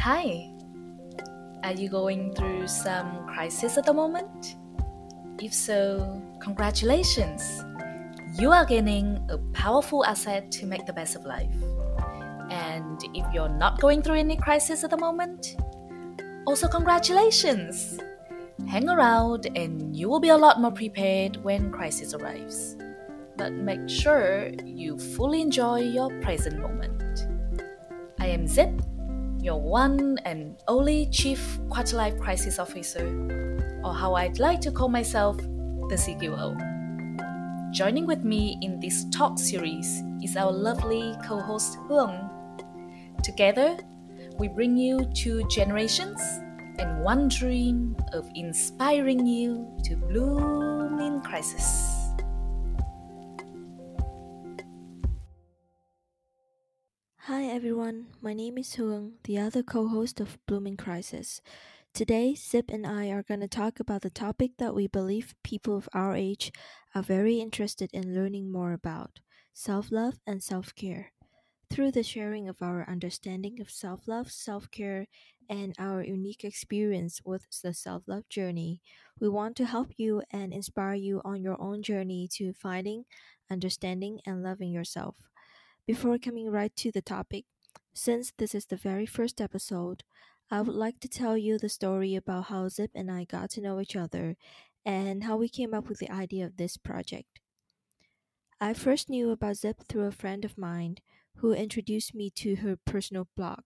Hi! Are you going through some crisis at the moment? If so, congratulations! You are gaining a powerful asset to make the best of life. And if you're not going through any crisis at the moment, also congratulations! Hang around and you will be a lot more prepared when crisis arrives. But make sure you fully enjoy your present moment. I am Zip, your one and only Chief Quarter-Life Crisis Officer, or how I'd like to call myself, the CQO. Joining with me in this talk series is our lovely co-host Hương. Together, we bring you two generations and one dream of inspiring you to bloom in crisis. Hi everyone, my name is Hoon, the other co-host of Blooming Crisis. Today, Zip and I are going to talk about the topic that we believe people of our age are very interested in learning more about, self-love and self-care. Through the sharing of our understanding of self-love, self-care, and our unique experience with the self-love journey, we want to help you and inspire you on your own journey to finding, understanding, and loving yourself. Before coming right to the topic, since this is the very first episode, I would like to tell you the story about how Zip and I got to know each other and how we came up with the idea of this project. I first knew about Zip through a friend of mine who introduced me to her personal blog.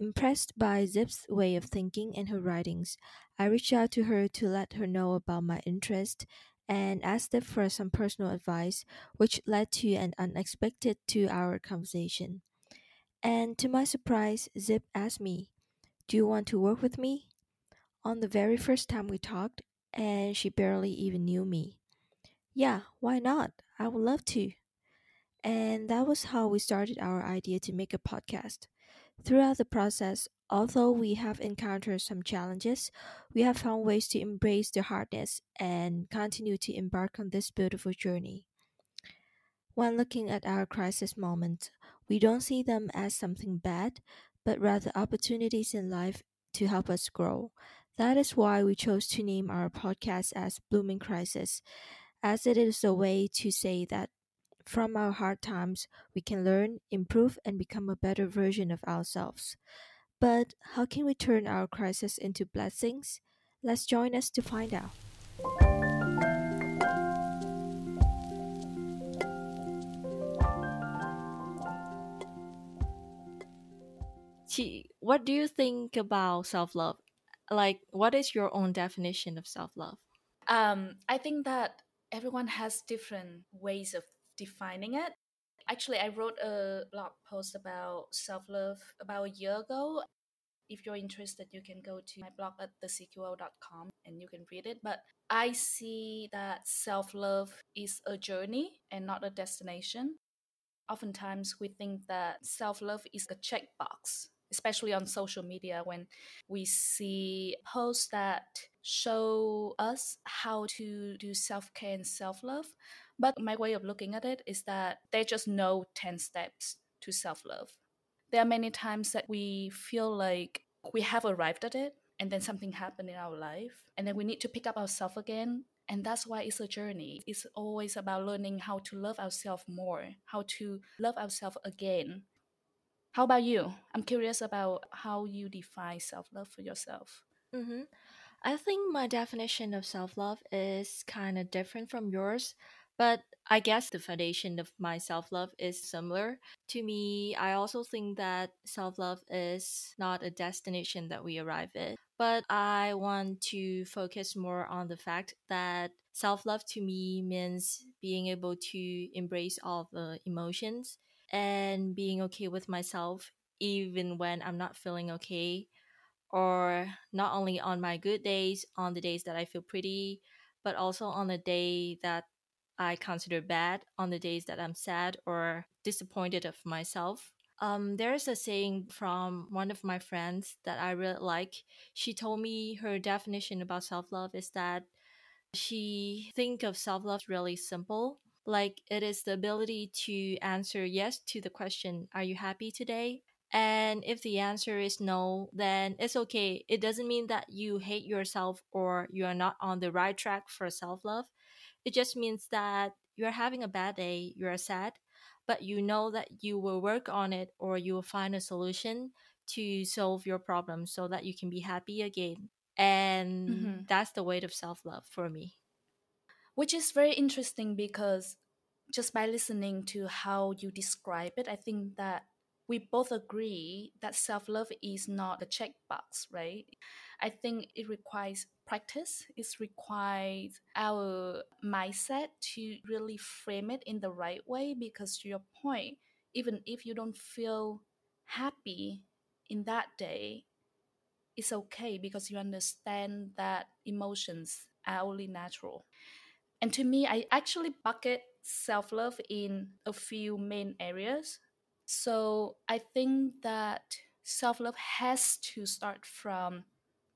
Impressed by Zip's way of thinking and her writings, I reached out to her to let her know about my interest and asked them for some personal advice, which led to an unexpected 2-hour conversation. And to my surprise, Zip asked me, "Do you want to work with me?" On the very first time we talked, and she barely even knew me. "Yeah, why not? I would love to." And that was how we started our idea to make a podcast. Throughout the process, although we have encountered some challenges, we have found ways to embrace the hardness and continue to embark on this beautiful journey. When looking at our crisis moments, we don't see them as something bad, but rather opportunities in life to help us grow. That is why we chose to name our podcast as Blooming Crisis, as it is a way to say that from our hard times, we can learn, improve, and become a better version of ourselves. But how can we turn our crisis into blessings? Let's join us to find out. Chi, what do you think about self-love? Like, what is your own definition of self-love? I think that everyone has different ways of defining it. Actually, I wrote a blog post about self-love about a year ago. If you're interested, you can go to my blog at thecql.com and you can read it. But I see that self-love is a journey and not a destination. Oftentimes, we think that self-love is a checkbox, especially on social media when we see posts that show us how to do self-care and self-love. But my way of looking at it is that there's just no 10 steps to self-love. There are many times that we feel like we have arrived at it, and then something happened in our life, and then we need to pick up ourselves again. And that's why it's a journey. It's always about learning how to love ourselves more, how to love ourselves again. How about you? I'm curious about how you define self-love for yourself. Mm-hmm. I think my definition of self-love is kind of different from yours. But I guess the foundation of my self-love is similar. To me, I also think that self-love is not a destination that we arrive at. But I want to focus more on the fact that self-love to me means being able to embrace all the emotions and being okay with myself even when I'm not feeling okay. Or not only on my good days, on the days that I feel pretty, but also on the day that I consider bad, on the days that I'm sad or disappointed of myself. There's a saying from one of my friends that I really like. She told me her definition about self-love is that she thinks of self-love really simple. Like, it is the ability to answer yes to the question, "Are you happy today?" And if the answer is no, then it's okay. It doesn't mean that you hate yourself or you are not on the right track for self-love. It just means that you're having a bad day, you're sad, but you know that you will work on it or you will find a solution to solve your problem so that you can be happy again. And that's the weight of self-love for me. Which is very interesting because just by listening to how you describe it, I think that we both agree that self-love is not a checkbox, right? I think it requires practice. It requires our mindset to really frame it in the right way, because to your point, even if you don't feel happy in that day, it's okay because you understand that emotions are only natural. And to me, I actually bucket self-love in a few main areas. So I think that self-love has to start from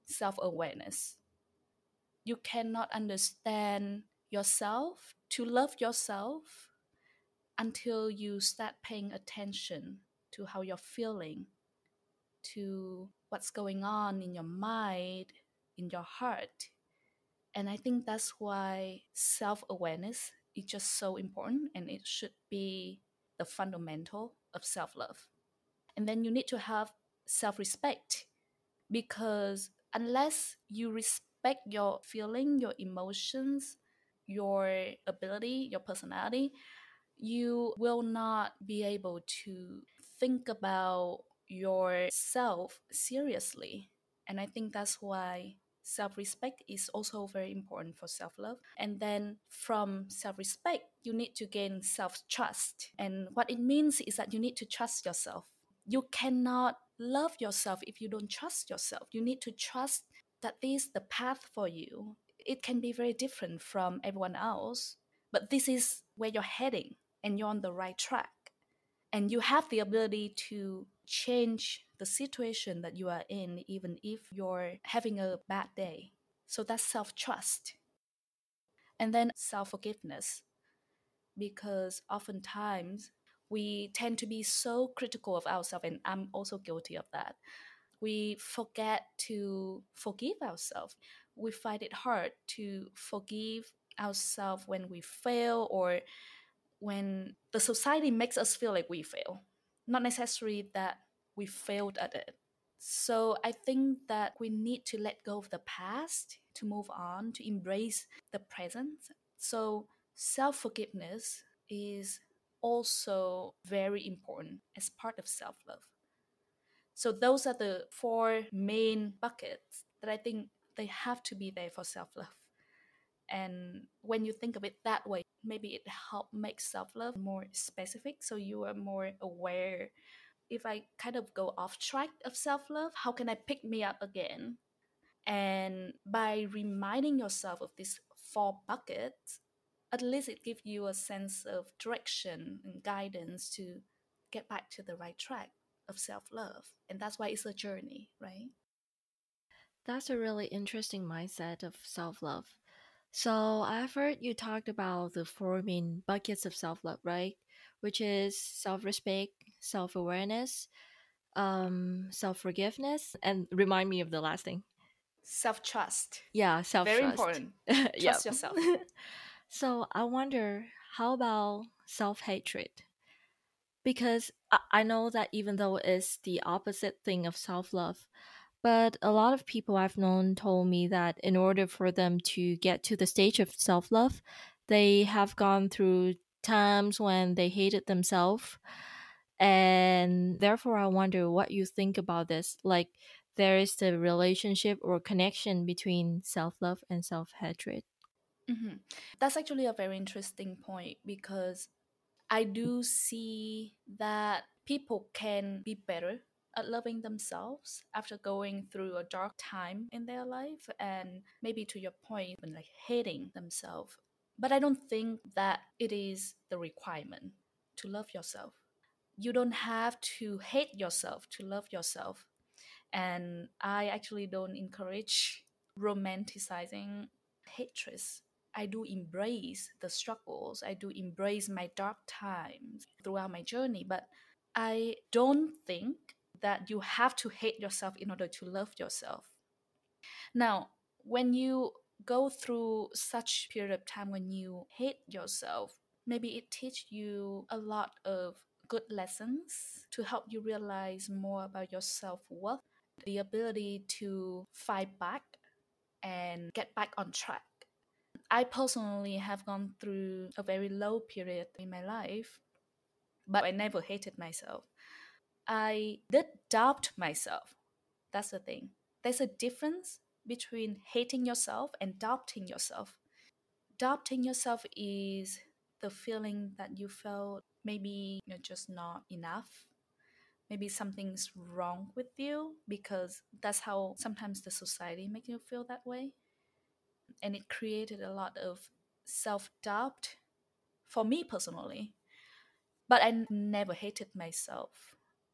self-awareness. You cannot understand yourself to love yourself until you start paying attention to how you're feeling, to what's going on in your mind, in your heart. And I think that's why self-awareness is just so important, and it should be the fundamental of self-love. And then you need to have self-respect, because unless you respect your feeling, your emotions, your ability, your personality, you will not be able to think about yourself seriously. And I think that's why self-respect is also very important for self-love. And then from self-respect, you need to gain self-trust. And what it means is that you need to trust yourself. You cannot love yourself if you don't trust yourself. You need to trust that this is the path for you. It can be very different from everyone else, but this is where you're heading and you're on the right track. And you have the ability to change the situation that you are in, even if you're having a bad day. So that's self-trust. And then self-forgiveness, because oftentimes we tend to be so critical of ourselves, and I'm also guilty of that. We forget to forgive ourselves. We find it hard to forgive ourselves when we fail, or when the society makes us feel like we fail. Not necessarily that we failed at it. So I think that we need to let go of the past, to move on, to embrace the present. So self-forgiveness is also very important as part of self-love. So those are the four main buckets that I think they have to be there for self-love. And when you think of it that way, maybe it helps make self-love more specific, so you are more aware. If I kind of go off track of self-love, how can I pick me up again? And by reminding yourself of these four buckets, at least it gives you a sense of direction and guidance to get back to the right track of self-love. And that's why it's a journey, right? That's a really interesting mindset of self-love. So I've heard you talked about the four main buckets of self-love, right? Which is self-respect, self-awareness, self-forgiveness, and remind me of the last thing. Self-trust. Yeah, self-trust. Very important. Trust yourself. So I wonder, how about self-hatred? Because I know that even though it's the opposite thing of self-love, but a lot of people I've known told me that in order for them to get to the stage of self-love, they have gone through times when they hated themselves. And therefore, I wonder what you think about this. Like, there is the relationship or connection between self-love and self-hatred. Mm-hmm. That's actually a very interesting point, because I do see that people can be better at loving themselves after going through a dark time in their life, and maybe to your point, even like hating themselves. But I don't think that it is the requirement to love yourself. You don't have to hate yourself to love yourself. And I actually don't encourage romanticizing hatred. I do embrace the struggles. I do embrace my dark times throughout my journey, but I don't think that you have to hate yourself in order to love yourself. Now, when you go through such period of time when you hate yourself, maybe it teaches you a lot of good lessons to help you realize more about your self-worth, the ability to fight back and get back on track. I personally have gone through a very low period in my life, but I never hated myself. I did doubt myself. That's the thing. There's a difference between hating yourself and doubting yourself. Doubting yourself is the feeling that you felt maybe you're just not enough. Maybe something's wrong with you, because that's how sometimes the society makes you feel that way. And it created a lot of self-doubt for me personally. But I never hated myself.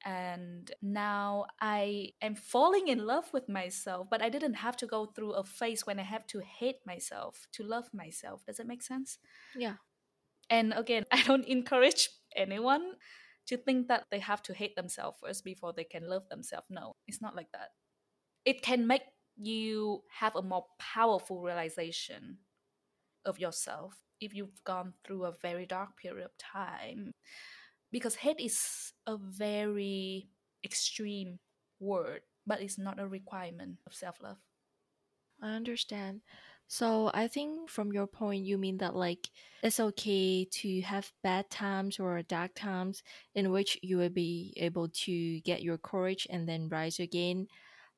And now I am falling in love with myself, but I didn't have to go through a phase when I have to hate myself to love myself. Does that make sense? Yeah. And again, I don't encourage anyone to think that they have to hate themselves first before they can love themselves. No, it's not like that. It can make you have a more powerful realization of yourself if you've gone through a very dark period of time. Because hate is a very extreme word, but it's not a requirement of self-love. I understand. So I think from your point, you mean that like it's okay to have bad times or dark times in which you will be able to get your courage and then rise again.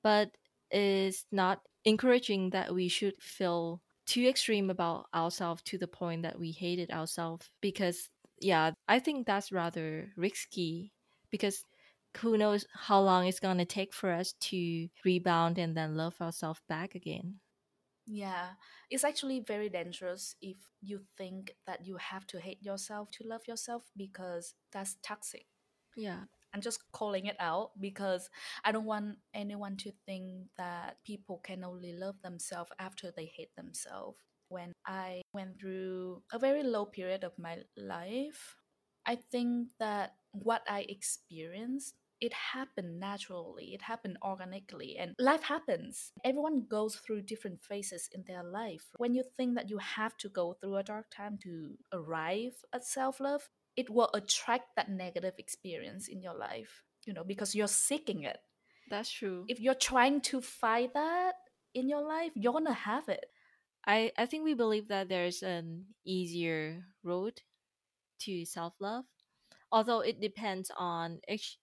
But it's not encouraging that we should feel too extreme about ourselves to the point that we hated ourselves, because yeah, I think that's rather risky, because who knows how long it's going to take for us to rebound and then love ourselves back again. Yeah, it's actually very dangerous if you think that you have to hate yourself to love yourself, because that's toxic. Yeah. I'm just calling it out because I don't want anyone to think that people can only love themselves after they hate themselves. When I went through a very low period of my life, I think that what I experienced, it happened naturally, it happened organically, and life happens. Everyone goes through different phases in their life. When you think that you have to go through a dark time to arrive at self-love, it will attract that negative experience in your life, you know, because you're seeking it. That's true. If you're trying to fight that in your life, you're going to have it. I think we believe that there's an easier road to self-love, although it depends on each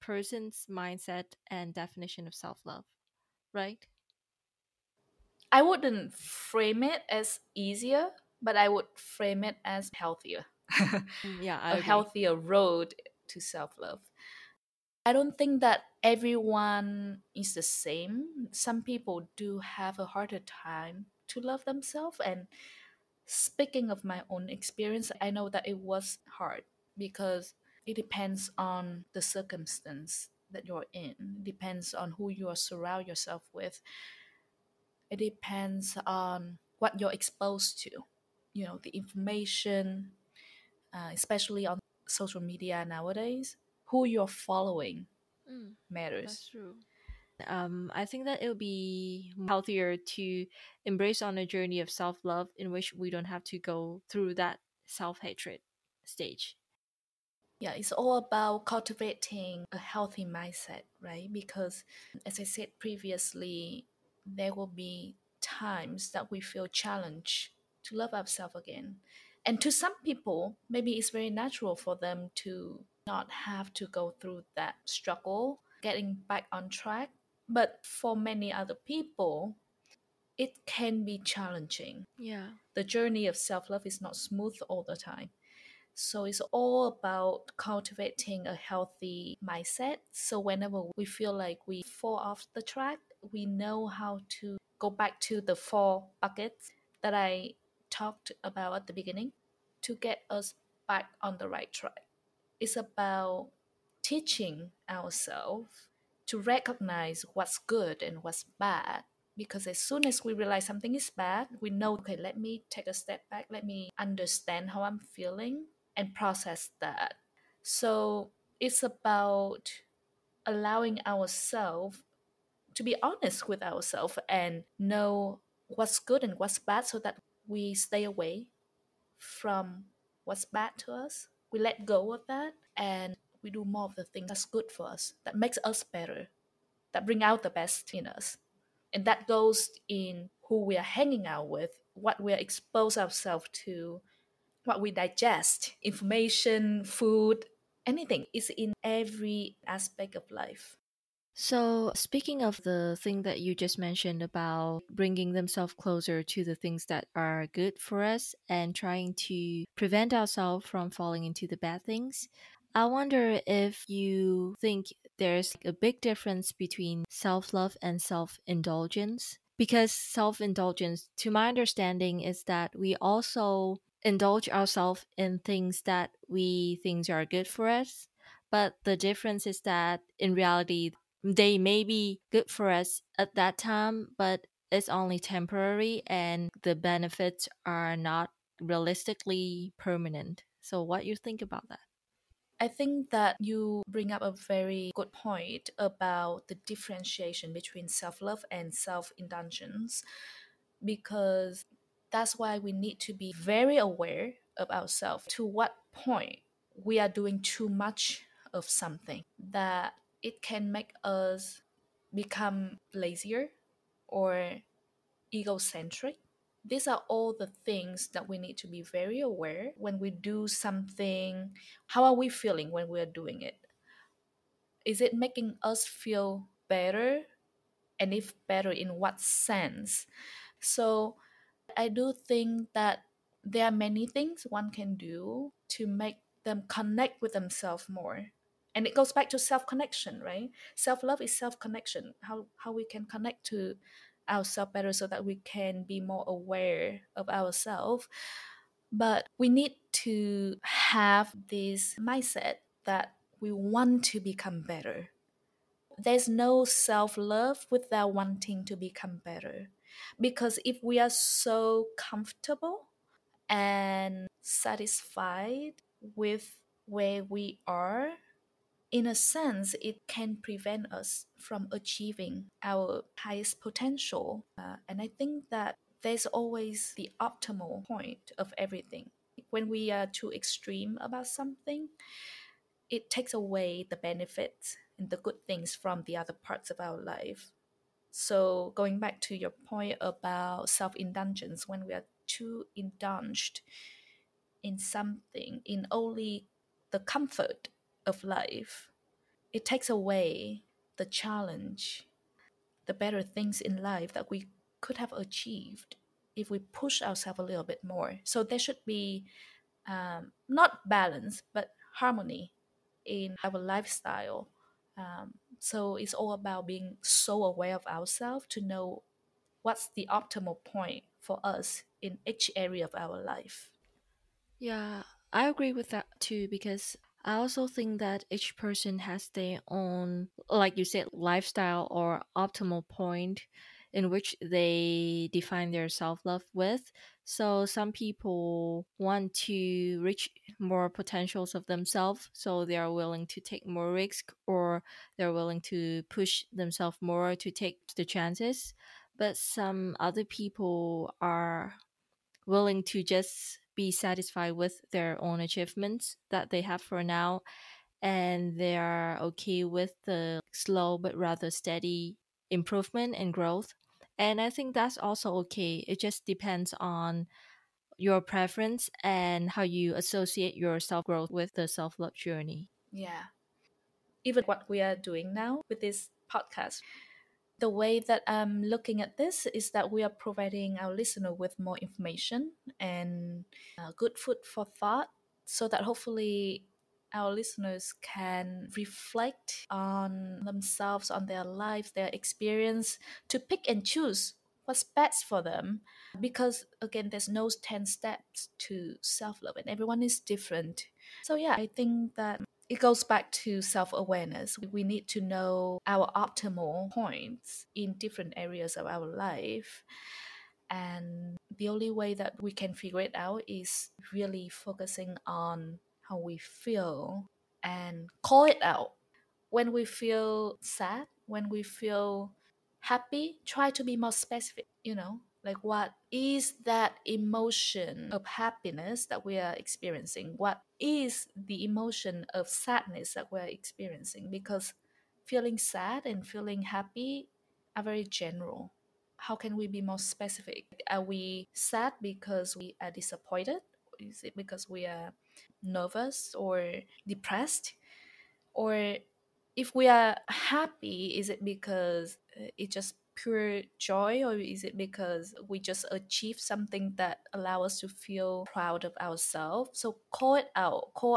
person's mindset and definition of self-love, right? I wouldn't frame it as easier, but I would frame it as healthier. Yeah, I agree. A healthier road to self-love. I don't think that everyone is the same. Some people do have a harder time to love themselves. And speaking of my own experience, I know that it was hard because it depends on the circumstance that you're in. It depends on who you surround yourself with. It depends on what you're exposed to, you know, the information, especially on social media nowadays. Who you're following matters. That's true. I think that it'll be healthier to embrace on a journey of self-love in which we don't have to go through that self-hatred stage. Yeah, it's all about cultivating a healthy mindset, right? Because as I said previously, there will be times that we feel challenged to love ourselves again. And to some people, maybe it's very natural for them to not have to go through that struggle, getting back on track. But for many other people, it can be challenging. Yeah. The journey of self-love is not smooth all the time. So it's all about cultivating a healthy mindset. So whenever we feel like we fall off the track, we know how to go back to the four buckets that I talked about at the beginning to get us back on the right track. It's about teaching ourselves to recognize what's good and what's bad. Because as soon as we realize something is bad, we know, okay, let me take a step back. Let me understand how I'm feeling and process that. So it's about allowing ourselves to be honest with ourselves and know what's good and what's bad so that we stay away from what's bad to us. We let go of that and we do more of the thing that's good for us, that makes us better, that bring out the best in us. And that goes in who we are hanging out with, what we expose ourselves to, what we digest, information, food, anything. It's in every aspect of life. So speaking of the thing that you just mentioned about bringing themselves closer to the things that are good for us and trying to prevent ourselves from falling into the bad things, I wonder if you think there's a big difference between self-love and self-indulgence. Because self-indulgence, to my understanding, is that we also indulge ourselves in things that we think are good for us. But the difference is that in reality, they may be good for us at that time, but it's only temporary and the benefits are not realistically permanent. So what you think about that? I think that you bring up a very good point about the differentiation between self-love and self-indulgence, because that's why we need to be very aware of ourselves, to what point we are doing too much of something that it can make us become lazier or egocentric. These are all the things that we need to be very aware when we do something. How are we feeling when we are doing it? Is it making us feel better? And if better, in what sense? So I do think that there are many things one can do to make them connect with themselves more. And it goes back to self-connection, right? Self-love is self-connection, how we can connect to ourselves better so that we can be more aware of ourselves. But we need to have this mindset that we want to become better. There's no self-love without wanting to become better. Because if we are so comfortable and satisfied with where we are, in a sense, it can prevent us from achieving our highest potential. And I think that there's always the optimal point of everything. When we are too extreme about something, it takes away the benefits and the good things from the other parts of our life. So going back to your point about self-indulgence, when we are too indulged in something, in only the comfort of life, it takes away the challenge, the better things in life that we could have achieved if we push ourselves a little bit more. So there should be not balance, but harmony in our lifestyle. So it's all about being so aware of ourselves to know what's the optimal point for us in each area of our life. Yeah, I agree with that too, because I also think that each person has their own, like you said, lifestyle or optimal point in which they define their self-love with. So some people want to reach more potentials of themselves, so they are willing to take more risk or they're willing to push themselves more to take the chances. But some other people are willing to just be satisfied with their own achievements that they have for now, and they are okay with the slow but rather steady improvement and growth. And I think that's also okay. It just depends on your preference and how you associate your self-growth with the self-love journey. Yeah. Even what we are doing now with this podcast, the way that I'm looking at this is that we are providing our listener with more information and good food for thought, so that hopefully our listeners can reflect on themselves, on their life, their experience, to pick and choose what's best for them. Because again, there's no 10 steps to self-love and everyone is different. So yeah, I think that it goes back to self-awareness. We need to know our optimal points in different areas of our life. And the only way that we can figure it out is really focusing on how we feel and call it out. when we feel sad, when we feel happy, try to be more specific, you know, like what is that emotion of happiness that we are experiencing? What is the emotion of sadness that we're experiencing? Because feeling sad and feeling happy are very general. How can we be more specific? Are we sad because we are disappointed? Is it because we are nervous or depressed? Or if we are happy, is it because it's just pure joy? Or is it because we just achieved something that allows us to feel proud of ourselves? So call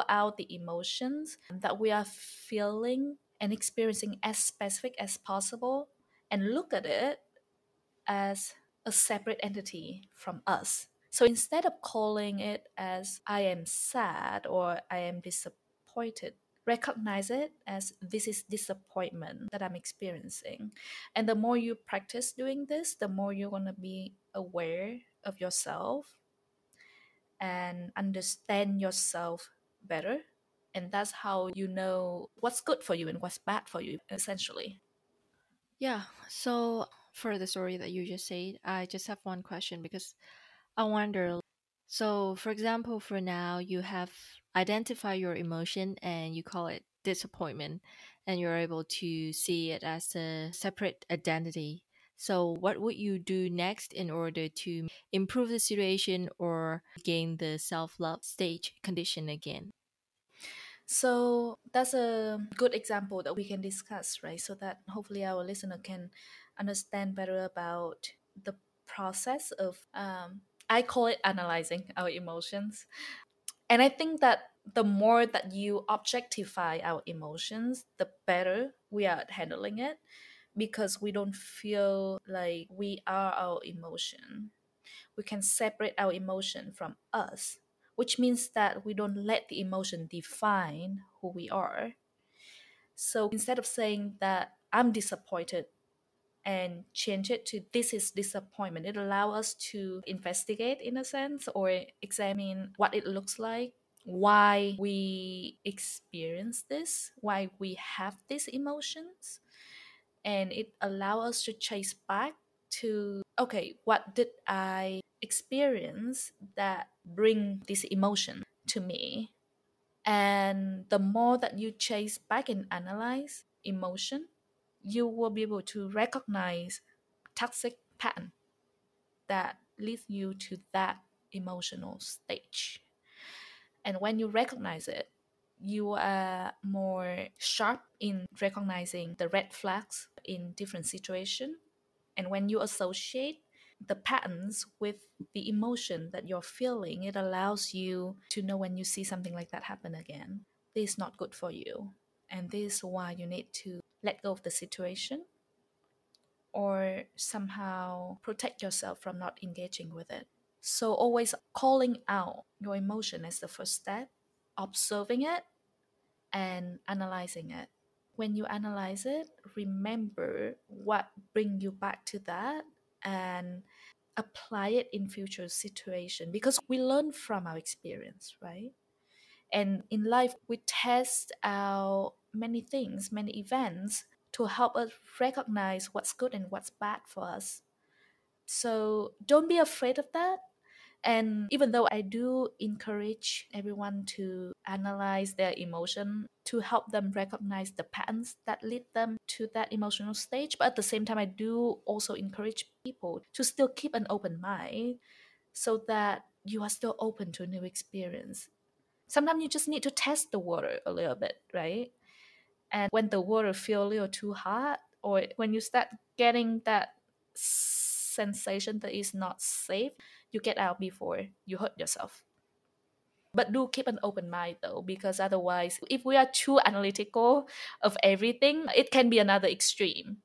out the emotions that we are feeling and experiencing as specific as possible, and look at it as a separate entity from us. So instead of calling it as I am sad or I am disappointed, recognize it as this is disappointment that I'm experiencing. And the more you practice doing this, the more you're going to be aware of yourself and understand yourself better. And that's how you know what's good for you and what's bad for you, essentially. Yeah, so for the story that you just said, I just have one question because I wonder. So, for example, for now, you have identified your emotion and you call it disappointment, and you're able to see it as a separate identity. So what would you do next in order to improve the situation or gain the self-love stage condition again? So that's a good example that we can discuss, right? So that hopefully our listener can understand better about the process of, I call it analyzing our emotions. And I think that the more that you objectify our emotions, the better we are at handling it, because we don't feel like we are our emotion. We can separate our emotion from us, which means that we don't let the emotion define who we are. So instead of saying that I'm disappointed and change it to this is disappointment, it allows us to investigate in a sense or examine what it looks like, why we experience this, why we have these emotions. And it allows us to chase back to, okay, what did I experience that bring this emotion to me? And the more that you chase back and analyze emotion, you will be able to recognize toxic pattern that leads you to that emotional stage. And when you recognize it, you are more sharp in recognizing the red flags in different situations. And when you associate the patterns with the emotion that you're feeling, it allows you to know when you see something like that happen again, this is not good for you. And this is why you need to let go of the situation or somehow protect yourself from not engaging with it. So always calling out your emotion is the first step, observing it and analyzing it. When you analyze it, remember what brings you back to that and apply it in future situation, because we learn from our experience, right? And in life, we test out many things, many events to help us recognize what's good and what's bad for us. So don't be afraid of that. And even though I do encourage everyone to analyze their emotion to help them recognize the patterns that lead them to that emotional stage, but at the same time, I do also encourage people to still keep an open mind so that you are still open to a new experience. Sometimes you just need to test the water a little bit, right? And when the water feels a little too hot, or when you start getting that sensation that is not safe, you get out before you hurt yourself. But do keep an open mind though, because otherwise, if we are too analytical of everything, it can be another extreme.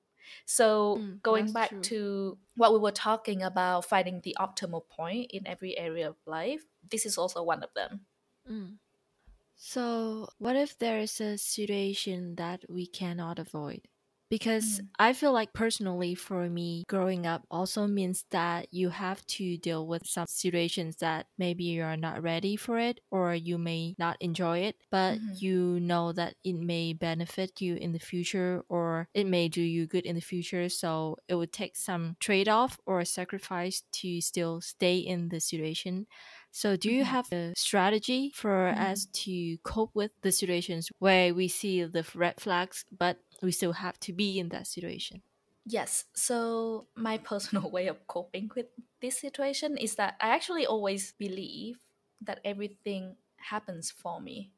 So going back to what we were talking about, finding the optimal point in every area of life, this is also one of them. So what if there is a situation that we cannot avoid? Because I feel like personally for me, growing up also means that you have to deal with some situations that maybe you're not ready for it or you may not enjoy it, but you know that it may benefit you in the future or it may do you good in the future. So it would take some trade-off or sacrifice to still stay in the situation. So do you have a strategy for us to cope with the situations where we see the red flags, but we still have to be in that situation? Yes. So my personal way of coping with this situation is that I actually always believe that everything happens for me.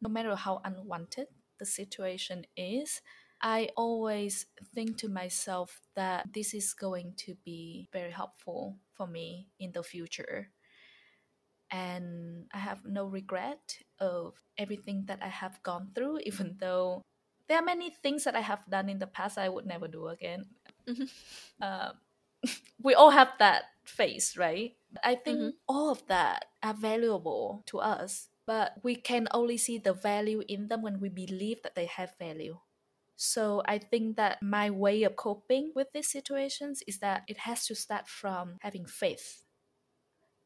No matter how unwanted the situation is, I always think to myself that this is going to be very helpful for me in the future. And I have no regret of everything that I have gone through, even though there are many things that I have done in the past I would never do again. We all have that phase, right? I think all of that are valuable to us, but we can only see the value in them when we believe that they have value. So I think that my way of coping with these situations is that it has to start from having faith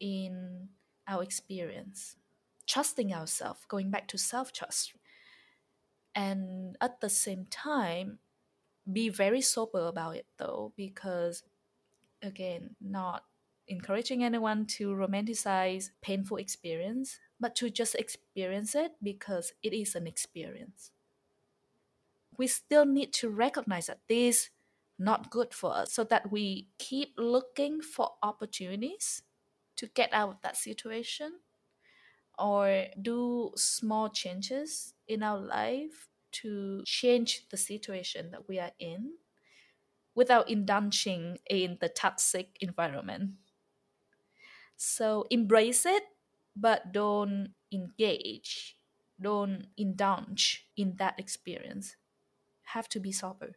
in our experience, trusting ourselves, going back to self-trust. And at the same time, be very sober about it though, because again, not encouraging anyone to romanticize painful experience, but to just experience it because it is an experience. We still need to recognize that this is not good for us so that we keep looking for opportunities to get out of that situation or do small changes in our life to change the situation that we are in without indulging in the toxic environment. So embrace it, but don't engage, don't indulge in that experience. Have to be sober.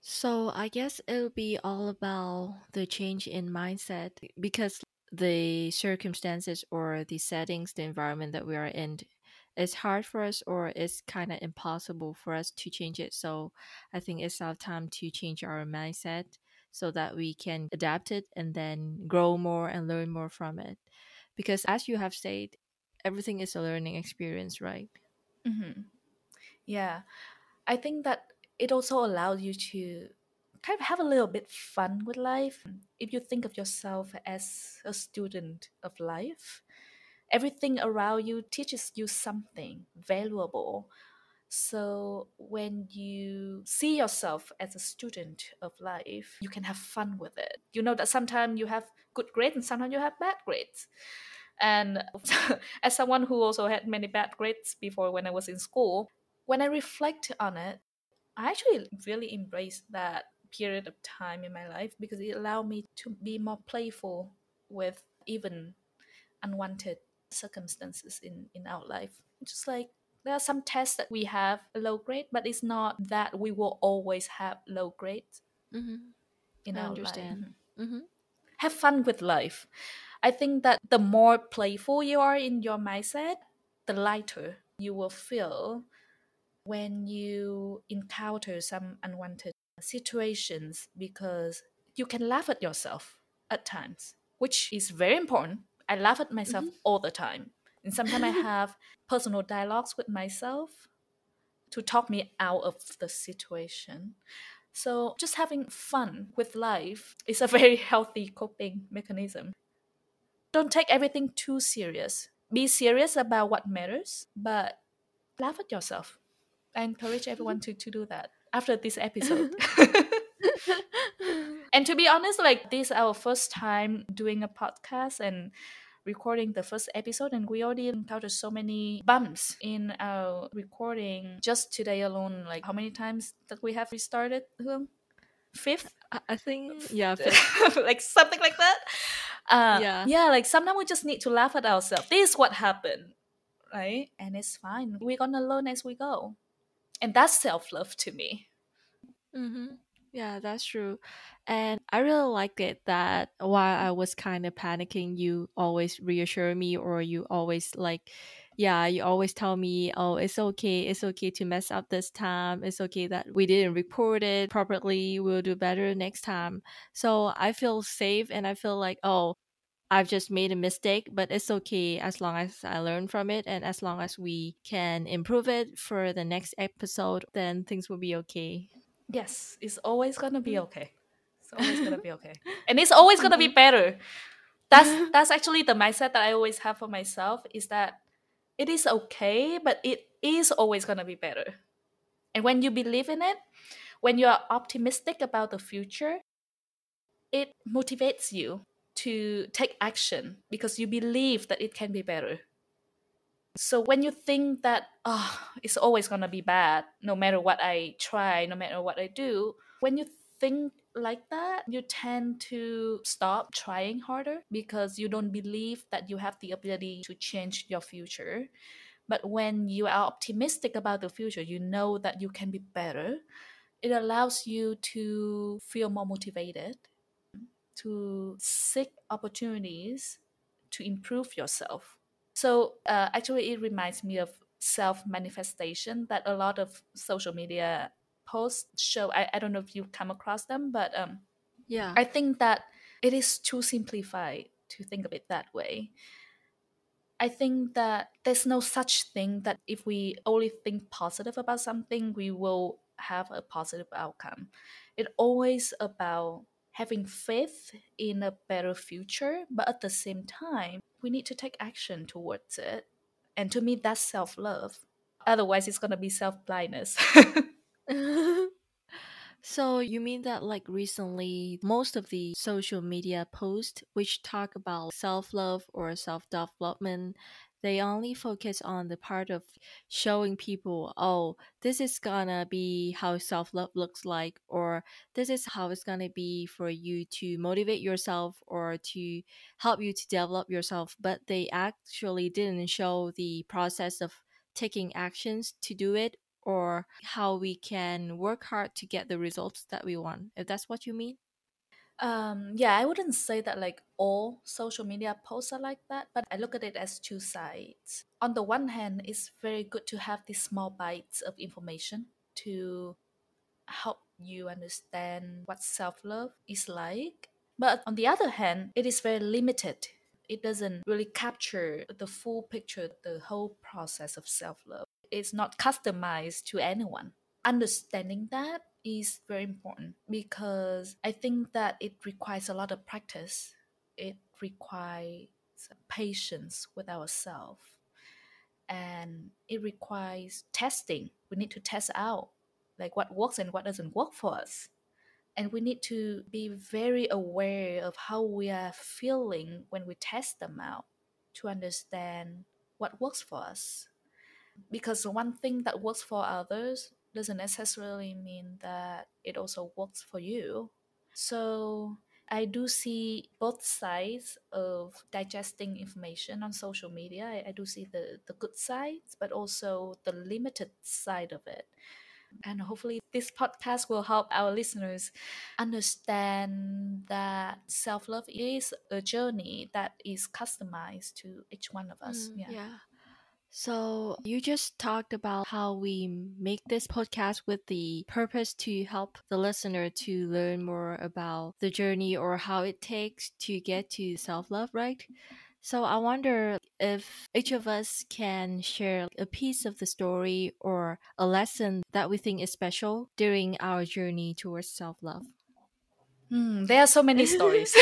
So I guess it'll be all about the change in mindset, because the circumstances or the settings, the environment that we are in, it's hard for us or it's kind of impossible for us to change it. So I think it's our time to change our mindset so that we can adapt it and then grow more and learn more from it. Because as you have said, everything is a learning experience, right? Yeah. I think that it also allows you to kind of have a little bit fun with life. If you think of yourself as a student of life, everything around you teaches you something valuable. So when you see yourself as a student of life, you can have fun with it. You know that sometimes you have good grades and sometimes you have bad grades. And as someone who also had many bad grades before when I was in school, when I reflect on it, I actually really embrace that period of time in my life because it allowed me to be more playful with even unwanted circumstances in our life. Just like there are some tests that we have low grade, but it's not that we will always have low grades in our life. Have fun with life. I think that the more playful you are in your mindset, the lighter you will feel when you encounter some unwanted situations, because you can laugh at yourself at times, which is very important. I laugh at myself all the time. And sometimes I have personal dialogues with myself to talk me out of the situation. So just having fun with life is a very healthy coping mechanism. Don't take everything too serious. Be serious about what matters, but laugh at yourself. I encourage everyone to do that after this episode. And to be honest, like, this is our first time doing a podcast and recording the first episode, and we already encountered so many bumps in our recording just today alone. Like, how many times that we have restarted? Fifth? I think, yeah. Fifth. Like something like that. Yeah, like sometimes we just need to laugh at ourselves. This is what happened, right? And it's fine. We're gonna learn as we go. And that's self-love to me. Yeah, that's true. And I really liked it that while I was kind of panicking, you always reassure me, or you always like yeah, you always tell me, oh, it's okay to mess up this time. It's okay that we didn't report it properly. We'll do better next time. So I feel safe and I feel like, oh, I've just made a mistake, but it's okay as long as I learn from it and as long as we can improve it for the next episode, then things will be okay. Yes, it's always going to be okay. It's always going to be okay. And it's always going to be better. That's actually the mindset that I always have for myself, is that it is okay, but it is always going to be better. And when you believe in it, when you are optimistic about the future, it motivates you to take action because you believe that it can be better. So when you think that, oh, it's always going to be bad, no matter what I try, no matter what I do, when you think like that, you tend to stop trying harder because you don't believe that you have the ability to change your future. But when you are optimistic about the future, you know that you can be better. It allows you to feel more motivated, to seek opportunities to improve yourself. So actually, it reminds me of self-manifestation that a lot of social media posts show. I don't know if you've come across them, but yeah, I think that it is too simplified to think of it that way. I think that there's no such thing that if we only think positive about something, we will have a positive outcome. It's always about having faith in a better future, but at the same time, we need to take action towards it. And to me, that's self-love. Otherwise, it's going to be self-blindness. So you mean that like recently, most of the social media posts which talk about self-love or self-development, they only focus on the part of showing people, oh, this is gonna be how self-love looks like, or this is how it's gonna be for you to motivate yourself or to help you to develop yourself. But they actually didn't show the process of taking actions to do it or how we can work hard to get the results that we want, if that's what you mean. Yeah, I wouldn't say that like all social media posts are like that, but I look at it as two sides. On the one hand, it's very good to have these small bites of information to help you understand what self-love is like. But on the other hand, it is very limited. It doesn't really capture the full picture, the whole process of self-love. It's not customized to anyone. Understanding that is very important because I think that it requires a lot of practice. It requires patience with ourselves, and it requires testing. We need to test out like what works and what doesn't work for us. And we need to be very aware of how we are feeling when we test them out to understand what works for us. Because one thing that works for others doesn't necessarily mean that it also works for you. So I do see both sides of digesting information on social media. I do see the good sides, but also the limited side of it. And hopefully this podcast will help our listeners understand that self-love is a journey that is customized to each one of us. Yeah. So you just talked about how we make this podcast with the purpose to help the listener to learn more about the journey or how it takes to get to self-love, right? So I wonder if each of us can share a piece of the story or a lesson that we think is special during our journey towards self-love. There are so many stories.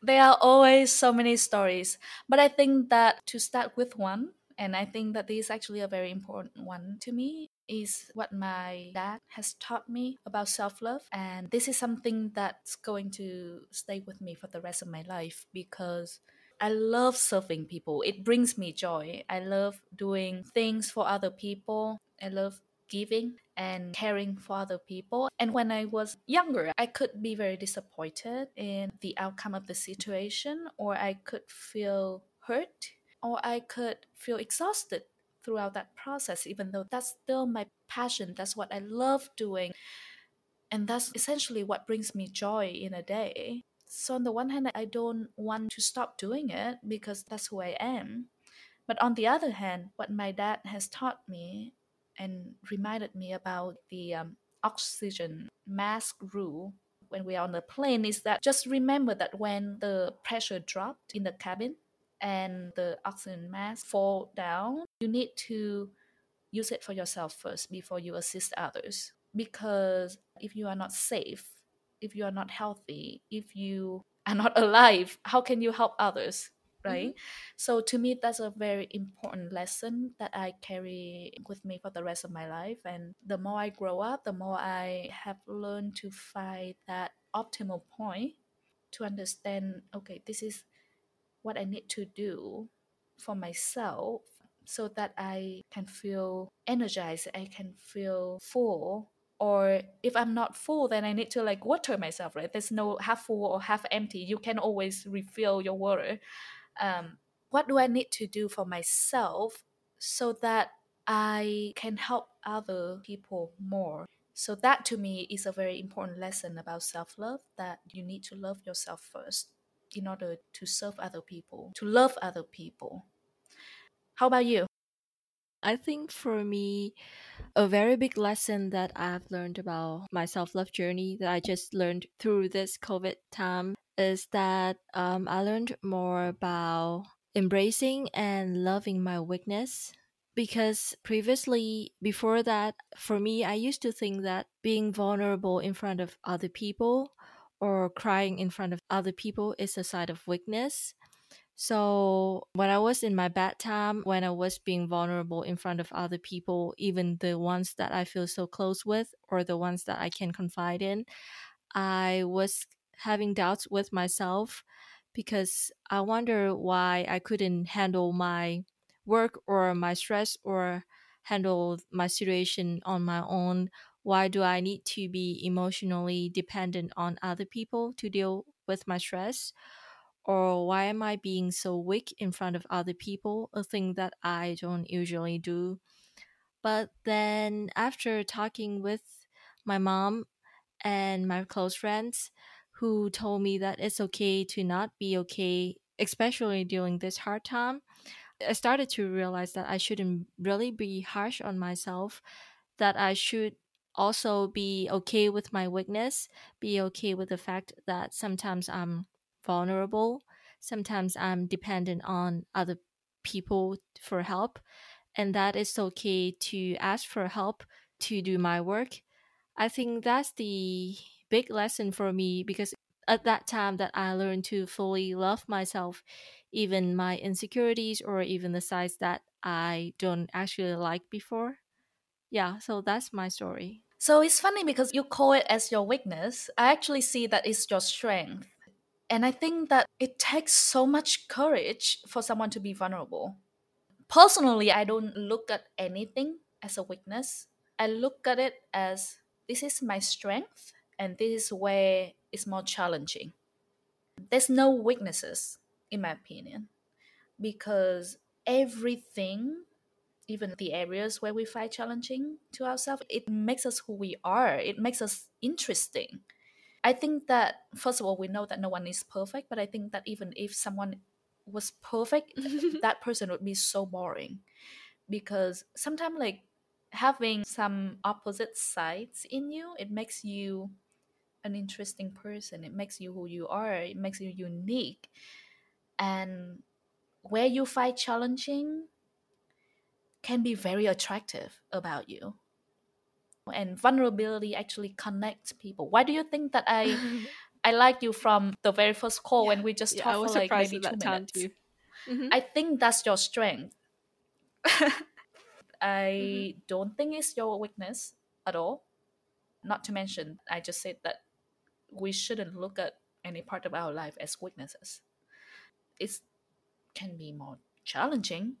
There are always so many stories. But I think that to start with one, and I think that this is actually a very important one to me, is what my dad has taught me about self-love. And this is something that's going to stay with me for the rest of my life because I love serving people. It brings me joy. I love doing things for other people. I love giving and caring for other people. And when I was younger, I could be very disappointed in the outcome of the situation, or I could feel hurt, or I could feel exhausted throughout that process, even though that's still my passion. That's what I love doing. And that's essentially what brings me joy in a day. So on the one hand, I don't want to stop doing it because that's who I am. But on the other hand, what my dad has taught me and reminded me about the oxygen mask rule when we are on the plane is that just remember that when the pressure dropped in the cabin and the oxygen mask fall down, you need to use it for yourself first before you assist others. Because if you are not safe, if you are not healthy, if you are not alive, how can you help others, right? Mm-hmm. So to me, that's a very important lesson that I carry with me for the rest of my life. And the more I grow up, the more I have learned to find that optimal point to understand, okay, this is what I need to do for myself so that I can feel energized, I can feel full. Or if I'm not full, then I need to like water myself, right? There's no half full or half empty. You can always refill your water. What do I need to do for myself so that I can help other people more? So that to me is a very important lesson about self-love, that you need to love yourself first in order to serve other people, to love other people. How about you? I think for me, a very big lesson that I've learned about my self-love journey that I just learned through this COVID time is that I learned more about embracing and loving my weakness. Because previously, before that, for me, I used to think that being vulnerable in front of other people or crying in front of other people is a sign of weakness. So when I was in my bad time, when I was being vulnerable in front of other people, even the ones that I feel so close with or the ones that I can confide in, I was having doubts with myself because I wonder why I couldn't handle my work or my stress or handle my situation on my own. Why do I need to be emotionally dependent on other people to deal with my stress? Or why am I being so weak in front of other people, a thing that I don't usually do? But then after talking with my mom and my close friends who told me that it's okay to not be okay, especially during this hard time, I started to realize that I shouldn't really be harsh on myself, that I should also be okay with my weakness, be okay with the fact that sometimes I'm vulnerable. Sometimes I'm dependent on other people for help, and that it's okay to ask for help to do my work. I think that's the big lesson for me, because at that time that I learned to fully love myself, even my insecurities or even the sides that I don't actually like before. Yeah, so that's my story. So it's funny because you call it as your weakness. I actually see that it's your strength. And I think that it takes so much courage for someone to be vulnerable. Personally, I don't look at anything as a weakness. I look at it as this is my strength and this is where it's more challenging. There's no weaknesses, in my opinion, because everything, even the areas where we find challenging to ourselves, it makes us who we are. It makes us interesting. I think that, first of all, we know that no one is perfect, but I think that even if someone was perfect, that person would be so boring. Because sometimes, like, having some opposite sides in you, it makes you an interesting person. It makes you who you are. It makes you unique. And where you find challenging can be very attractive about you. And vulnerability actually connects people. Why do you think that I liked you from the very first call when we just talked for like maybe 2 minutes? Mm-hmm. I think that's your strength. I don't think it's your weakness at all. Not to mention, I just said that we shouldn't look at any part of our life as weaknesses. It can be more challenging,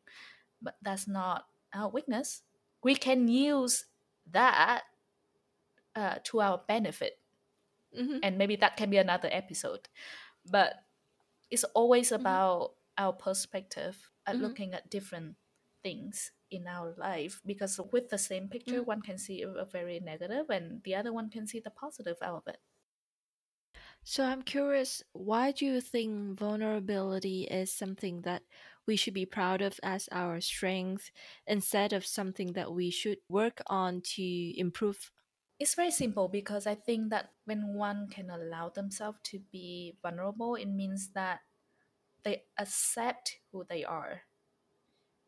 but that's not our weakness. We can use that to our benefit, and maybe that can be another episode, but it's always about our perspective at looking at different things in our life, because with the same picture one can see a very negative and the other one can see the positive out of it. So I'm curious, why do you think vulnerability is something that we should be proud of as our strength instead of something that we should work on to improve? It's very simple, because I think that when one can allow themselves to be vulnerable, it means that they accept who they are.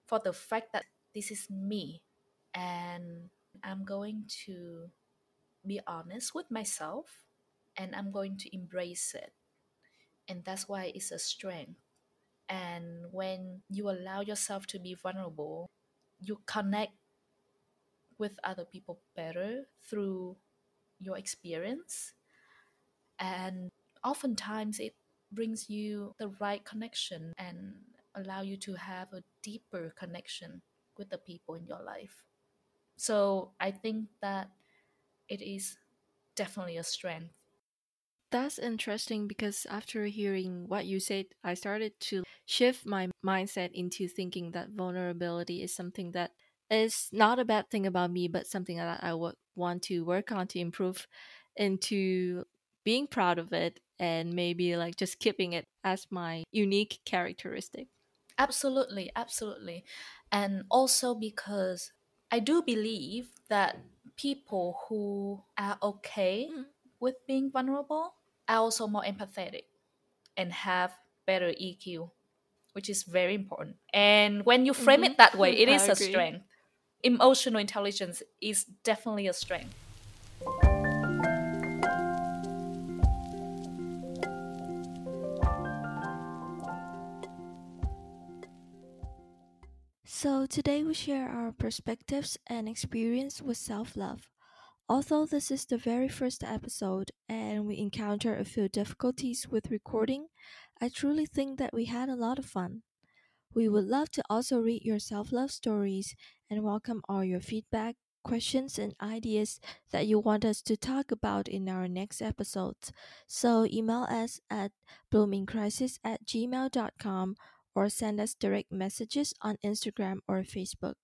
For the fact that this is me and I'm going to be honest with myself and I'm going to embrace it. And that's why it's a strength. And when you allow yourself to be vulnerable, you connect with other people better through your experience. And oftentimes it brings you the right connection and allow you to have a deeper connection with the people in your life. So I think that it is definitely a strength. That's interesting, because after hearing what you said, I started to shift my mindset into thinking that vulnerability is something that is not a bad thing about me, but something that I would want to work on to improve into being proud of it and maybe like just keeping it as my unique characteristic. Absolutely. And also because I do believe that people who are okay with being vulnerable are also more empathetic and have better EQ, which is very important. And when you frame it that way, it is a strength. Emotional intelligence is definitely a strength. So today we share our perspectives and experience with self-love. Although this is the very first episode and we encounter a few difficulties with recording, I truly think that we had a lot of fun. We would love to also read your self-love stories and welcome all your feedback, questions, and ideas that you want us to talk about in our next episodes. So email us at bloomingcrisis@gmail.com or send us direct messages on Instagram or Facebook.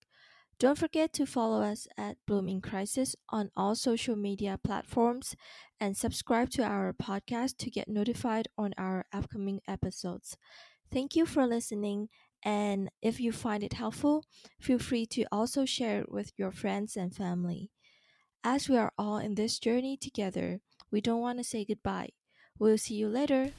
Don't forget to follow us at Blooming Crisis on all social media platforms and subscribe to our podcast to get notified on our upcoming episodes. Thank you for listening, and if you find it helpful, feel free to also share it with your friends and family. As we are all in this journey together, we don't want to say goodbye. We'll see you later.